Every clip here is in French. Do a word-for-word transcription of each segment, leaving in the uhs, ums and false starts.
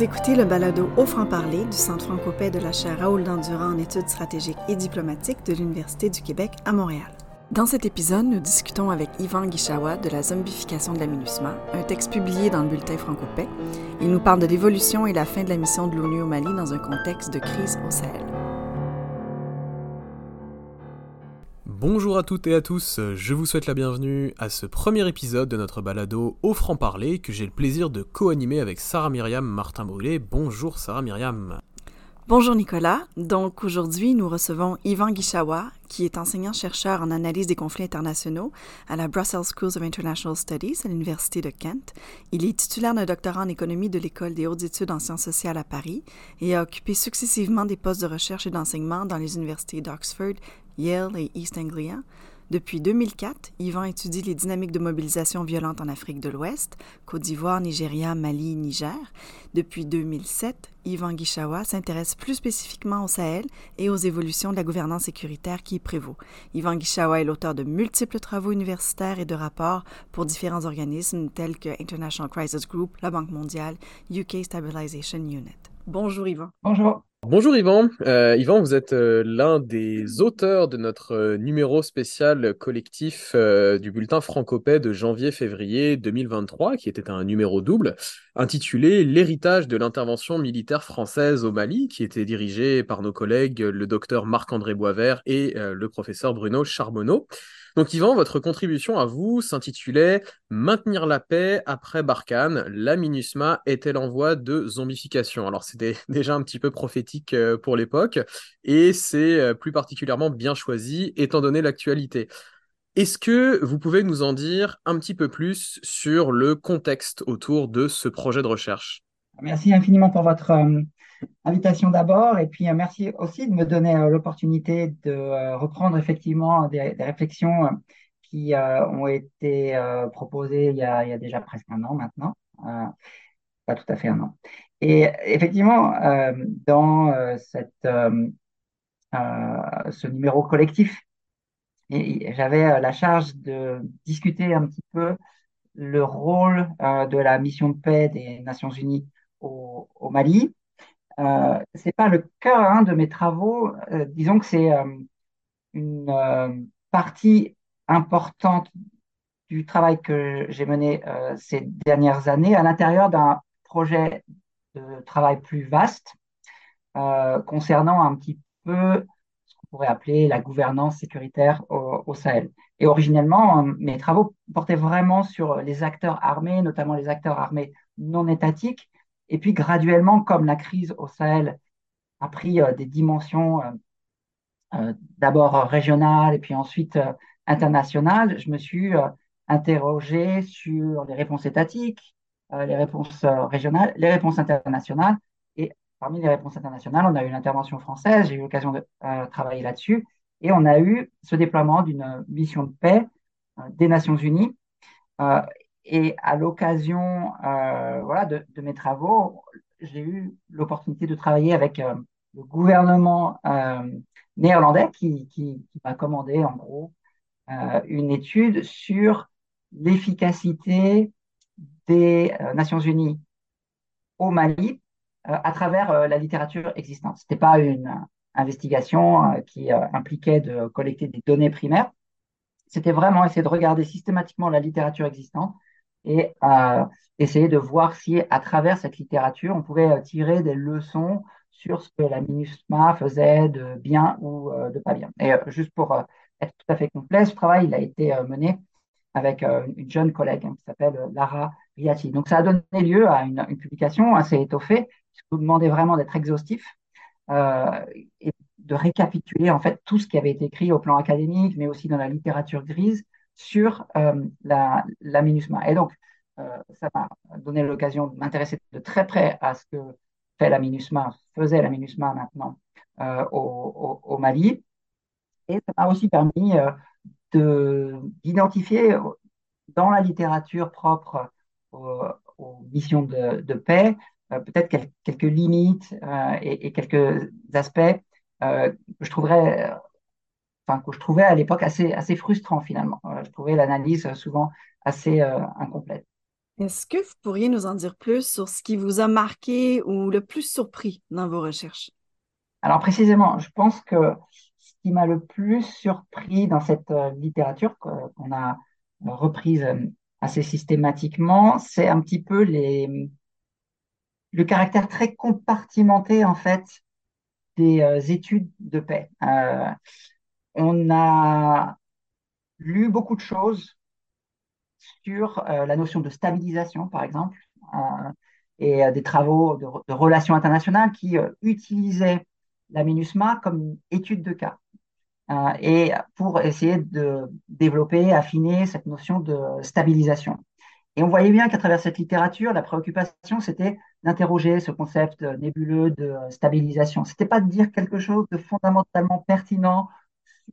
Vous écoutez le balado Au FrancParler du Centre FrancoPaix de la Chaire Raoul Dandurand en études stratégiques et diplomatiques de l'Université du Québec à Montréal. Dans cet épisode, nous discutons avec Yvan Guichaoua de la zombification de la MINUSMA, un texte publié dans le Bulletin FrancoPaix. Il nous parle de l'évolution et la fin de la mission de l'ONU au Mali dans un contexte de crise au Sahel. Bonjour à toutes et à tous, je vous souhaite la bienvenue à ce premier épisode de notre balado Au FrancParler que j'ai le plaisir de co-animer avec Sarah Myriam Martin-Brûlé. Bonjour Sarah Myriam. Bonjour Nicolas, donc aujourd'hui nous recevons Yvan Guichaoua qui est enseignant-chercheur en analyse des conflits internationaux à la Brussels Schools of International Studies à l'Université de Kent. Il est titulaire d'un doctorat en économie de l'École des hautes études en sciences sociales à Paris et a occupé successivement des postes de recherche et d'enseignement dans les universités d'Oxford, Yale et East Anglia. Depuis deux mille quatre, Yvan étudie les dynamiques de mobilisation violente en Afrique de l'Ouest, Côte d'Ivoire, Nigeria, Mali, Niger. Depuis deux mille sept, Yvan Guichaoua s'intéresse plus spécifiquement au Sahel et aux évolutions de la gouvernance sécuritaire qui y prévaut. Yvan Guichaoua est l'auteur de multiples travaux universitaires et de rapports pour différents organismes tels que International Crisis Group, la Banque mondiale, U K Stabilization Unit. Bonjour Yvan. Bonjour. Bonjour Yvan. Euh, Yvan, vous êtes euh, l'un des auteurs de notre euh, numéro spécial collectif euh, du bulletin FrancoPaix de janvier-février deux mille vingt-trois, qui était un numéro double, intitulé « L'héritage de l'intervention militaire française au Mali », qui était dirigé par nos collègues le docteur Marc-André Boisvert et euh, le professeur Bruno Charbonneau. Donc Yvan, votre contribution à vous s'intitulait « Maintenir la paix après Barkhane, la MINUSMA est-elle en voie de zombification ?» Alors c'était déjà un petit peu prophétique pour l'époque et c'est plus particulièrement bien choisi étant donné l'actualité. Est-ce que vous pouvez nous en dire un petit peu plus sur le contexte autour de ce projet de recherche? Merci infiniment pour votre euh, invitation d'abord et puis euh, merci aussi de me donner euh, l'opportunité de euh, reprendre effectivement des, des réflexions euh, qui euh, ont été euh, proposées il y, a, il y a déjà presque un an maintenant, euh, pas tout à fait un an. Et effectivement, euh, dans euh, cette, euh, euh, ce numéro collectif, et, et j'avais euh, la charge de discuter un petit peu le rôle euh, de la mission de paix des Nations Unies Au, au Mali. Euh, ce n'est pas le cœur hein, de mes travaux. Euh, disons que c'est euh, une euh, partie importante du travail que j'ai mené euh, ces dernières années à l'intérieur d'un projet de travail plus vaste euh, concernant un petit peu ce qu'on pourrait appeler la gouvernance sécuritaire au, au Sahel. Et originellement, mes travaux portaient vraiment sur les acteurs armés, notamment les acteurs armés non étatiques. Et puis, graduellement, comme la crise au Sahel a pris euh, des dimensions euh, euh, d'abord régionales et puis ensuite euh, internationales, je me suis euh, interrogé sur les réponses étatiques, euh, les réponses euh, régionales, les réponses internationales. Et parmi les réponses internationales, on a eu l'intervention française, j'ai eu l'occasion de euh, travailler là-dessus. Et on a eu ce déploiement d'une mission de paix euh, des Nations Unies. Euh, Et à l'occasion euh, voilà, de, de mes travaux, j'ai eu l'opportunité de travailler avec euh, le gouvernement euh, néerlandais qui, qui, qui m'a commandé en gros euh, une étude sur l'efficacité des euh, Nations Unies au Mali euh, à travers euh, la littérature existante. Ce n'était pas une investigation euh, qui euh, impliquait de collecter des données primaires, c'était vraiment essayer de regarder systématiquement la littérature existante et euh, essayer de voir si, à travers cette littérature, on pouvait euh, tirer des leçons sur ce que la MINUSMA faisait de bien ou euh, de pas bien. Et euh, juste pour euh, être tout à fait complet, ce travail il a été euh, mené avec euh, une jeune collègue hein, qui s'appelle euh, Lara Riati. Donc, ça a donné lieu à une, une publication assez étoffée, qui nous demandait vraiment d'être exhaustif euh, et de récapituler en fait tout ce qui avait été écrit au plan académique, mais aussi dans la littérature grise, sur euh, la, la MINUSMA. Et donc, euh, ça m'a donné l'occasion de m'intéresser de très près à ce que fait la MINUSMA, faisait la MINUSMA maintenant euh, au, au, au Mali. Et ça m'a aussi permis euh, de, d'identifier dans la littérature propre aux, aux missions de, de paix, euh, peut-être quel, quelques limites euh, et, et quelques aspects euh, que je trouverais... Enfin, que je trouvais à l'époque assez, assez frustrant finalement. Je trouvais l'analyse souvent assez euh, incomplète. Est-ce que vous pourriez nous en dire plus sur ce qui vous a marqué ou le plus surpris dans vos recherches? Alors précisément, je pense que ce qui m'a le plus surpris dans cette littérature qu'on a reprise assez systématiquement, c'est un petit peu les, le caractère très compartimenté en fait des études de paix. Euh, on a lu beaucoup de choses sur euh, la notion de stabilisation, par exemple, euh, et euh, des travaux de, de relations internationales qui euh, utilisaient la MINUSMA comme étude de cas, euh, et pour essayer de développer, affiner cette notion de stabilisation. Et on voyait bien qu'à travers cette littérature, la préoccupation, c'était d'interroger ce concept nébuleux de stabilisation. C'était pas de dire quelque chose de fondamentalement pertinent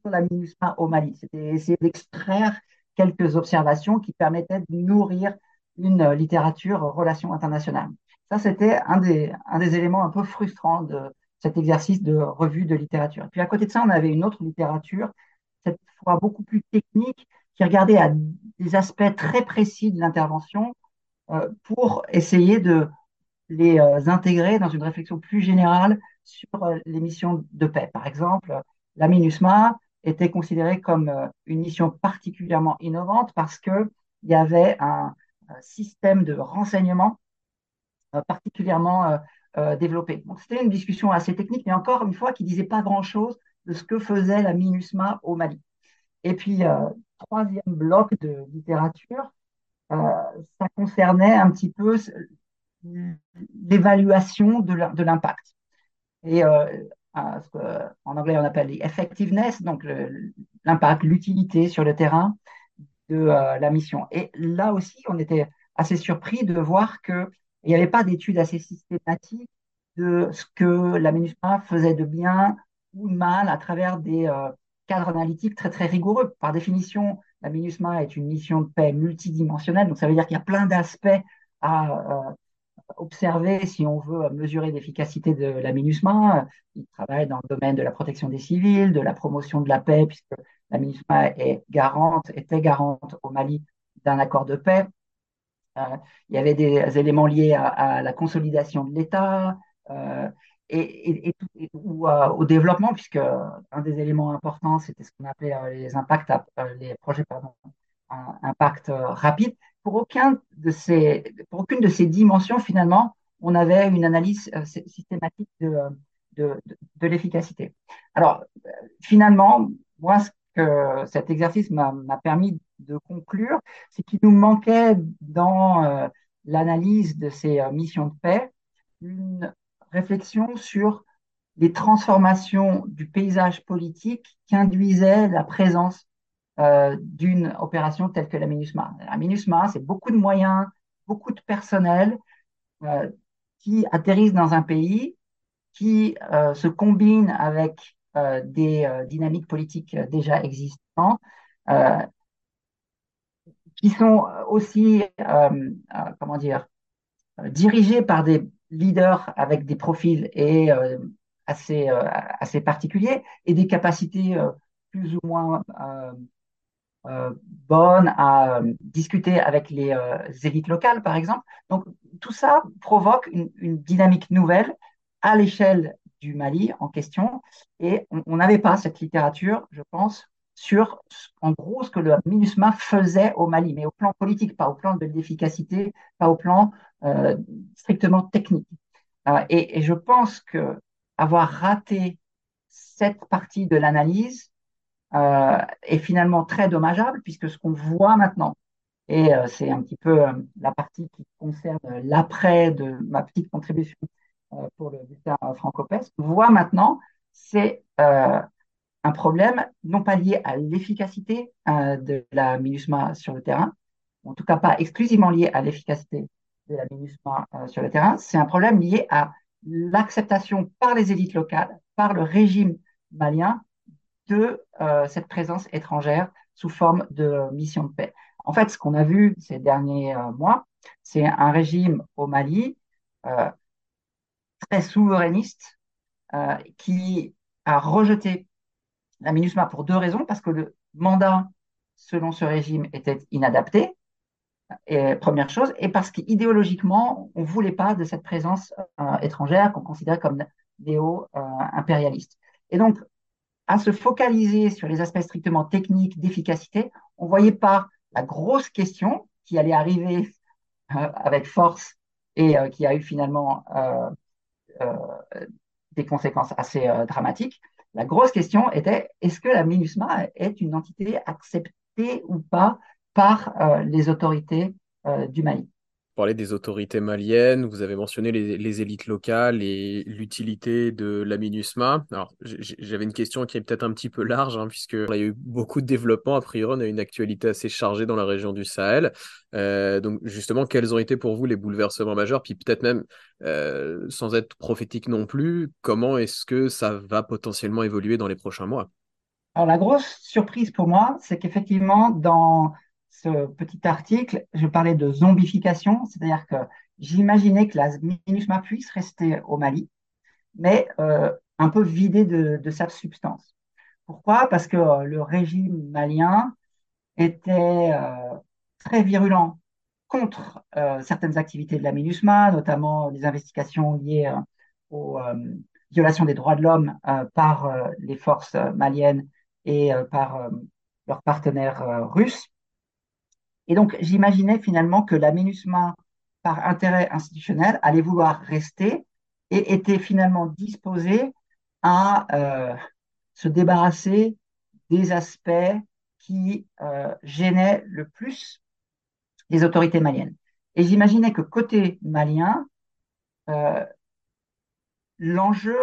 sur la MINUSMA au Mali, c'était essayer d'extraire quelques observations qui permettaient de nourrir une littérature relations internationales. Ça, c'était un des, un des éléments un peu frustrants de cet exercice de revue de littérature. Puis à côté de ça, on avait une autre littérature, cette fois beaucoup plus technique, qui regardait à des aspects très précis de l'intervention euh, pour essayer de les euh, intégrer dans une réflexion plus générale sur euh, les missions de paix. Par exemple, la MINUSMA était considérée comme une mission particulièrement innovante parce qu'il y avait un système de renseignement particulièrement développé. Donc, c'était une discussion assez technique, mais encore une fois, qui ne disait pas grand-chose de ce que faisait la MINUSMA au Mali. Et puis, euh, troisième bloc de littérature, euh, ça concernait un petit peu l'évaluation de l'impact. Et euh, ce qu'en anglais on appelle les effectiveness, donc l'impact, l'utilité sur le terrain de euh, la mission. Et là aussi, on était assez surpris de voir qu'il n'y avait pas d'études assez systématiques de ce que la MINUSMA faisait de bien ou de mal à travers des euh, cadres analytiques très, très rigoureux. Par définition, la MINUSMA est une mission de paix multidimensionnelle, donc ça veut dire qu'il y a plein d'aspects à... Euh, observer si on veut mesurer l'efficacité de la MINUSMA. Il travaille dans le domaine de la protection des civils, de la promotion de la paix, puisque la MINUSMA est garante, était garante au Mali d'un accord de paix. Euh, il y avait des éléments liés à, à la consolidation de l'État euh, et, et, et, et, ou euh, au développement, puisque un des éléments importants, c'était ce qu'on appelait euh, les impacts, euh, les projets, pardon, un impact euh, rapide. Pour, aucun de ces, pour aucune de ces dimensions, finalement, on avait une analyse euh, systématique de, de, de, de l'efficacité. Alors, euh, finalement, moi, ce que cet exercice m'a permis de conclure, c'est qu'il nous manquait dans euh, l'analyse de ces euh, missions de paix une réflexion sur les transformations du paysage politique qu'induisait la présence Euh, d'une opération telle que la MINUSMA. La MINUSMA, c'est beaucoup de moyens, beaucoup de personnel euh, qui atterrissent dans un pays, qui euh, se combinent avec euh, des euh, dynamiques politiques déjà existantes, euh, qui sont aussi, euh, euh, comment dire, euh, dirigées par des leaders avec des profils et, euh, assez, euh, assez particuliers et des capacités euh, plus ou moins euh, Euh, bonne à euh, discuter avec les euh, élites locales, par exemple. Donc, tout ça provoque une, une dynamique nouvelle à l'échelle du Mali en question. Et on n'avait pas cette littérature, je pense, sur, en gros, ce que le MINUSMA faisait au Mali, mais au plan politique, pas au plan de l'efficacité, pas au plan euh, strictement technique. Euh, et, et je pense que avoir raté cette partie de l'analyse Euh, est finalement très dommageable, puisque ce qu'on voit maintenant, et euh, c'est un petit peu euh, la partie qui concerne l'après de ma petite contribution euh, pour le bulletin FrancoPaix, ce qu'on voit maintenant, c'est euh, un problème non pas lié à l'efficacité euh, de la MINUSMA sur le terrain, en tout cas pas exclusivement lié à l'efficacité de la MINUSMA euh, sur le terrain, c'est un problème lié à l'acceptation par les élites locales, par le régime malien, de euh, cette présence étrangère sous forme de mission de paix. En fait, ce qu'on a vu ces derniers euh, mois, c'est un régime au Mali euh, très souverainiste euh, qui a rejeté la MINUSMA pour deux raisons, parce que le mandat, selon ce régime, était inadapté, Et, première chose, et parce qu'idéologiquement, on ne voulait pas de cette présence euh, étrangère qu'on considérait comme néo-impérialiste. Euh, et donc, à se focaliser sur les aspects strictement techniques d'efficacité, on ne voyait pas la grosse question qui allait arriver euh, avec force et euh, qui a eu finalement euh, euh, des conséquences assez euh, dramatiques. La grosse question était, est-ce que la MINUSMA est une entité acceptée ou pas par euh, les autorités euh, du Mali. Vous parlez des autorités maliennes, vous avez mentionné les, les élites locales et l'utilité de la MINUSMA. Alors, j'avais une question qui est peut-être un petit peu large, hein, puisqu'il y a eu beaucoup de développement. A priori, on a une actualité assez chargée dans la région du Sahel. Euh, donc, justement, quels ont été pour vous les bouleversements majeurs? Puis peut-être même, euh, sans être prophétique non plus, comment est-ce que ça va potentiellement évoluer dans les prochains mois? Alors, la grosse surprise pour moi, c'est qu'effectivement, dans ce petit article, je parlais de zombification, c'est-à-dire que j'imaginais que la MINUSMA puisse rester au Mali, mais euh, un peu vidée de, de sa substance. Pourquoi? Parce que euh, le régime malien était euh, très virulent contre euh, certaines activités de la MINUSMA, notamment les investigations liées euh, aux euh, violations des droits de l'homme euh, par euh, les forces maliennes et euh, par euh, leurs partenaires euh, russes. Et donc, j'imaginais finalement que la MINUSMA, par intérêt institutionnel, allait vouloir rester et était finalement disposée à euh, se débarrasser des aspects qui euh, gênaient le plus les autorités maliennes. Et j'imaginais que côté malien, euh, l'enjeu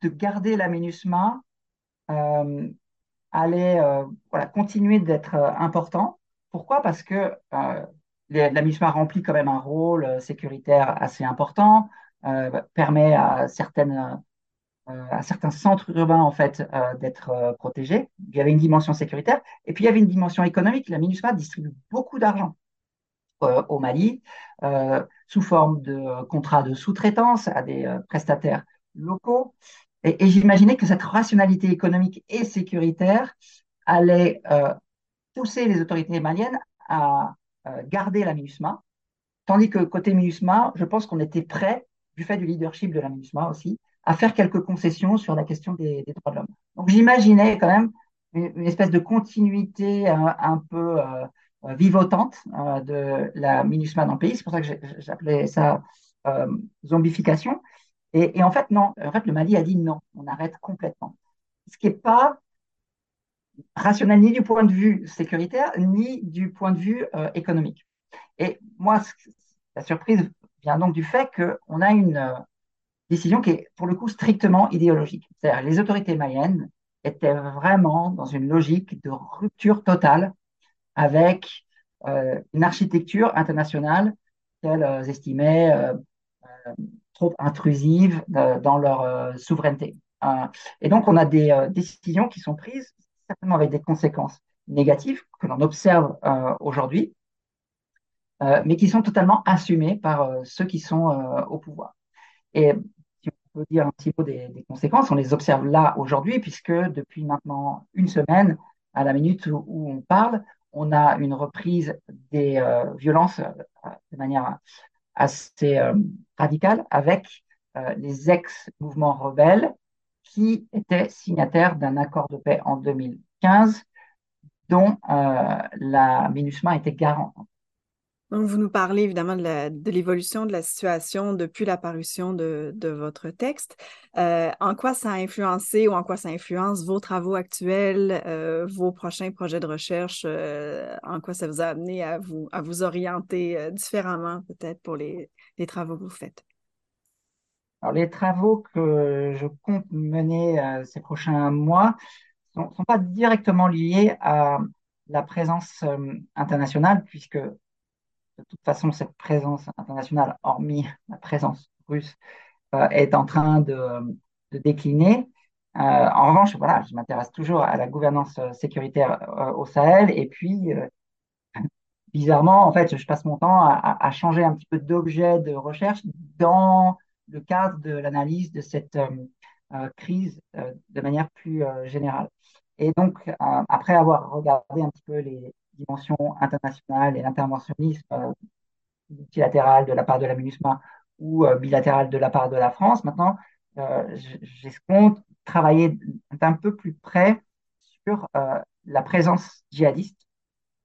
de garder la MINUSMA euh, allait euh, voilà, continuer d'être euh, important. Pourquoi? Parce que euh, les, la MINUSMA remplit quand même un rôle sécuritaire assez important, euh, permet à, certaines, euh, à certains centres urbains en fait, euh, d'être euh, protégés. Il y avait une dimension sécuritaire et puis il y avait une dimension économique. La MINUSMA distribue beaucoup d'argent euh, au Mali euh, sous forme de contrats de sous-traitance à des euh, prestataires locaux. Et, et j'imaginais que cette rationalité économique et sécuritaire allait Euh, pousser les autorités maliennes à garder la MINUSMA, tandis que côté MINUSMA, je pense qu'on était prêt, du fait du leadership de la MINUSMA aussi, à faire quelques concessions sur la question des, des droits de l'homme. Donc j'imaginais quand même une, une espèce de continuité un, un peu euh, vivotante euh, de la MINUSMA dans le pays, c'est pour ça que j'appelais ça euh, zombification, et, et en fait non, en fait le Mali a dit non, on arrête complètement. Ce qui n'est pas rationnel ni du point de vue sécuritaire, ni du point de vue euh, économique. Et moi, la surprise vient donc du fait qu'on a une euh, décision qui est pour le coup strictement idéologique. C'est-à-dire les autorités maliennes étaient vraiment dans une logique de rupture totale avec euh, une architecture internationale qu'elles estimaient euh, euh, trop intrusive euh, dans leur euh, souveraineté. Euh, et donc, on a des euh, décisions qui sont prises certainement avec des conséquences négatives que l'on observe euh, aujourd'hui, euh, mais qui sont totalement assumées par euh, ceux qui sont euh, au pouvoir. Et si on peut dire un petit peu des, des conséquences, on les observe là aujourd'hui, puisque depuis maintenant une semaine, à la minute où, où on parle, on a une reprise des euh, violences euh, de manière assez euh, radicale avec euh, les ex-mouvements rebelles qui était signataire d'un accord de paix en deux mille quinze dont euh, la MINUSMA était garante. Donc, vous nous parlez évidemment de, la, de l'évolution de la situation depuis la parution de, de votre texte. Euh, en quoi ça a influencé ou en quoi ça influence vos travaux actuels, euh, vos prochains projets de recherche, euh, en quoi ça vous a amené à vous, à vous orienter euh, différemment peut-être pour les, les travaux que vous faites? Alors, les travaux que je compte mener euh, ces prochains mois ne sont, sont pas directement liés à la présence euh, internationale, puisque de toute façon, cette présence internationale, hormis la présence russe, euh, est en train de, de décliner. Euh, en revanche, voilà, je m'intéresse toujours à la gouvernance sécuritaire euh, au Sahel, et puis, euh, bizarrement, en fait, je passe mon temps à, à changer un petit peu d'objet de recherche dans le cadre de l'analyse de cette euh, crise euh, de manière plus euh, générale. Et donc, euh, après avoir regardé un petit peu les, dimension internationale et l'interventionnisme euh, multilatéral de la part de la MINUSMA ou euh, bilatéral de la part de la France. Maintenant, euh, j'escompte travailler d'un peu plus près sur euh, la présence djihadiste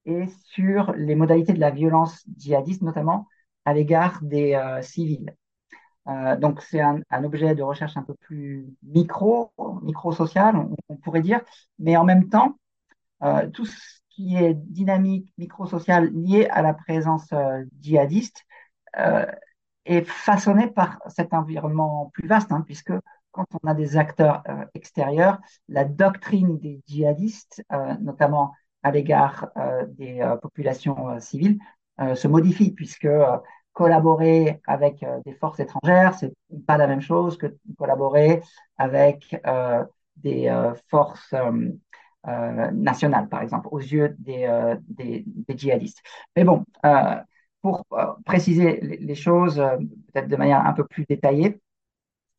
et sur les modalités de la violence djihadiste, notamment à l'égard des euh, civils. Euh, donc, c'est un, un objet de recherche un peu plus micro, micro-social, on, on pourrait dire, mais en même temps, euh, tout ce qui est dynamique micro-sociale liée à la présence euh, djihadiste euh, est façonné par cet environnement plus vaste, hein, puisque quand on a des acteurs euh, extérieurs, la doctrine des djihadistes, euh, notamment à l'égard euh, des euh, populations euh, civiles, euh, se modifie, puisque euh, collaborer avec euh, des forces étrangères, c'est pas la même chose que collaborer avec euh, des euh, forces euh, euh, nationales, par exemple, aux yeux des, euh, des, des djihadistes. Mais bon, euh, pour euh, préciser les, les choses, euh, peut-être de manière un peu plus détaillée,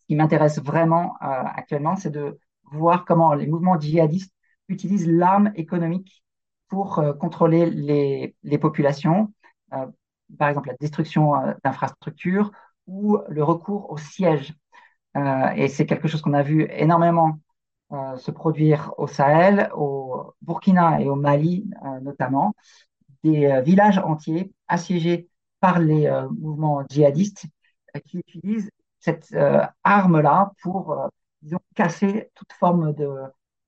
ce qui m'intéresse vraiment euh, actuellement, c'est de voir comment les mouvements djihadistes utilisent l'arme économique pour euh, contrôler les, les populations, euh, par exemple la destruction euh, d'infrastructures ou le recours au siège. Euh, et c'est quelque chose qu'on a vu énormément euh, se produire au Sahel, au Burkina et au Mali euh, notamment, des euh, villages entiers assiégés par les euh, mouvements djihadistes euh, qui utilisent cette euh, arme-là pour, euh, disons, casser toute forme de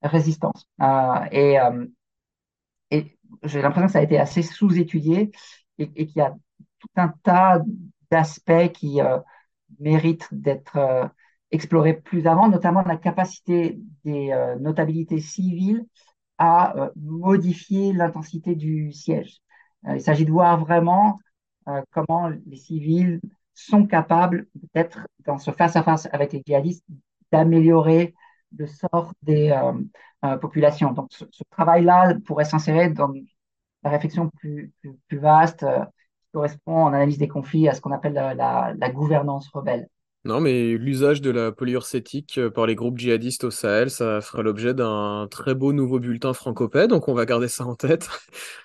résistance. Euh, et euh, et j'ai l'impression que ça a été assez sous-étudié et, et qu'il y a tout un tas d'aspects qui euh, méritent d'être euh, explorés plus avant, notamment la capacité des euh, notabilités civiles à euh, modifier l'intensité du siège. Euh, il s'agit de voir vraiment euh, comment les civils sont capables, peut-être dans ce face-à-face avec les djihadistes, d'améliorer le sort des euh, euh, populations. Donc ce, ce travail-là pourrait s'insérer dans la réflexion plus, plus, plus vaste euh, qui correspond en analyse des conflits à ce qu'on appelle la, la, la gouvernance rebelle. Non, mais l'usage de la polyurcétique par les groupes djihadistes au Sahel, ça fera l'objet d'un très beau nouveau bulletin FrancoPaix, donc on va garder ça en tête.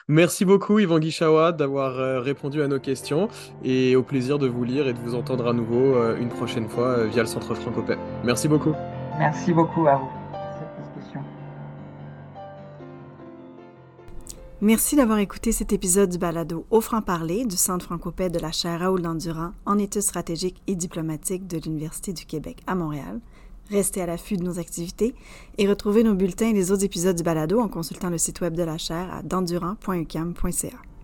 Merci beaucoup Yvan Guichaoua d'avoir répondu à nos questions et au plaisir de vous lire et de vous entendre à nouveau une prochaine fois via le Centre FrancoPaix. Merci beaucoup. Merci beaucoup à vous pour cette discussion. Merci d'avoir écouté cet épisode du balado Au FrancParler du Centre FrancoPaix de la Chaire Raoul Dandurand en études stratégiques et diplomatiques de l'Université du Québec à Montréal. Restez à l'affût de nos activités et retrouvez nos bulletins et les autres épisodes du balado en consultant le site web de la Chaire à dandurand point u q a m point c a.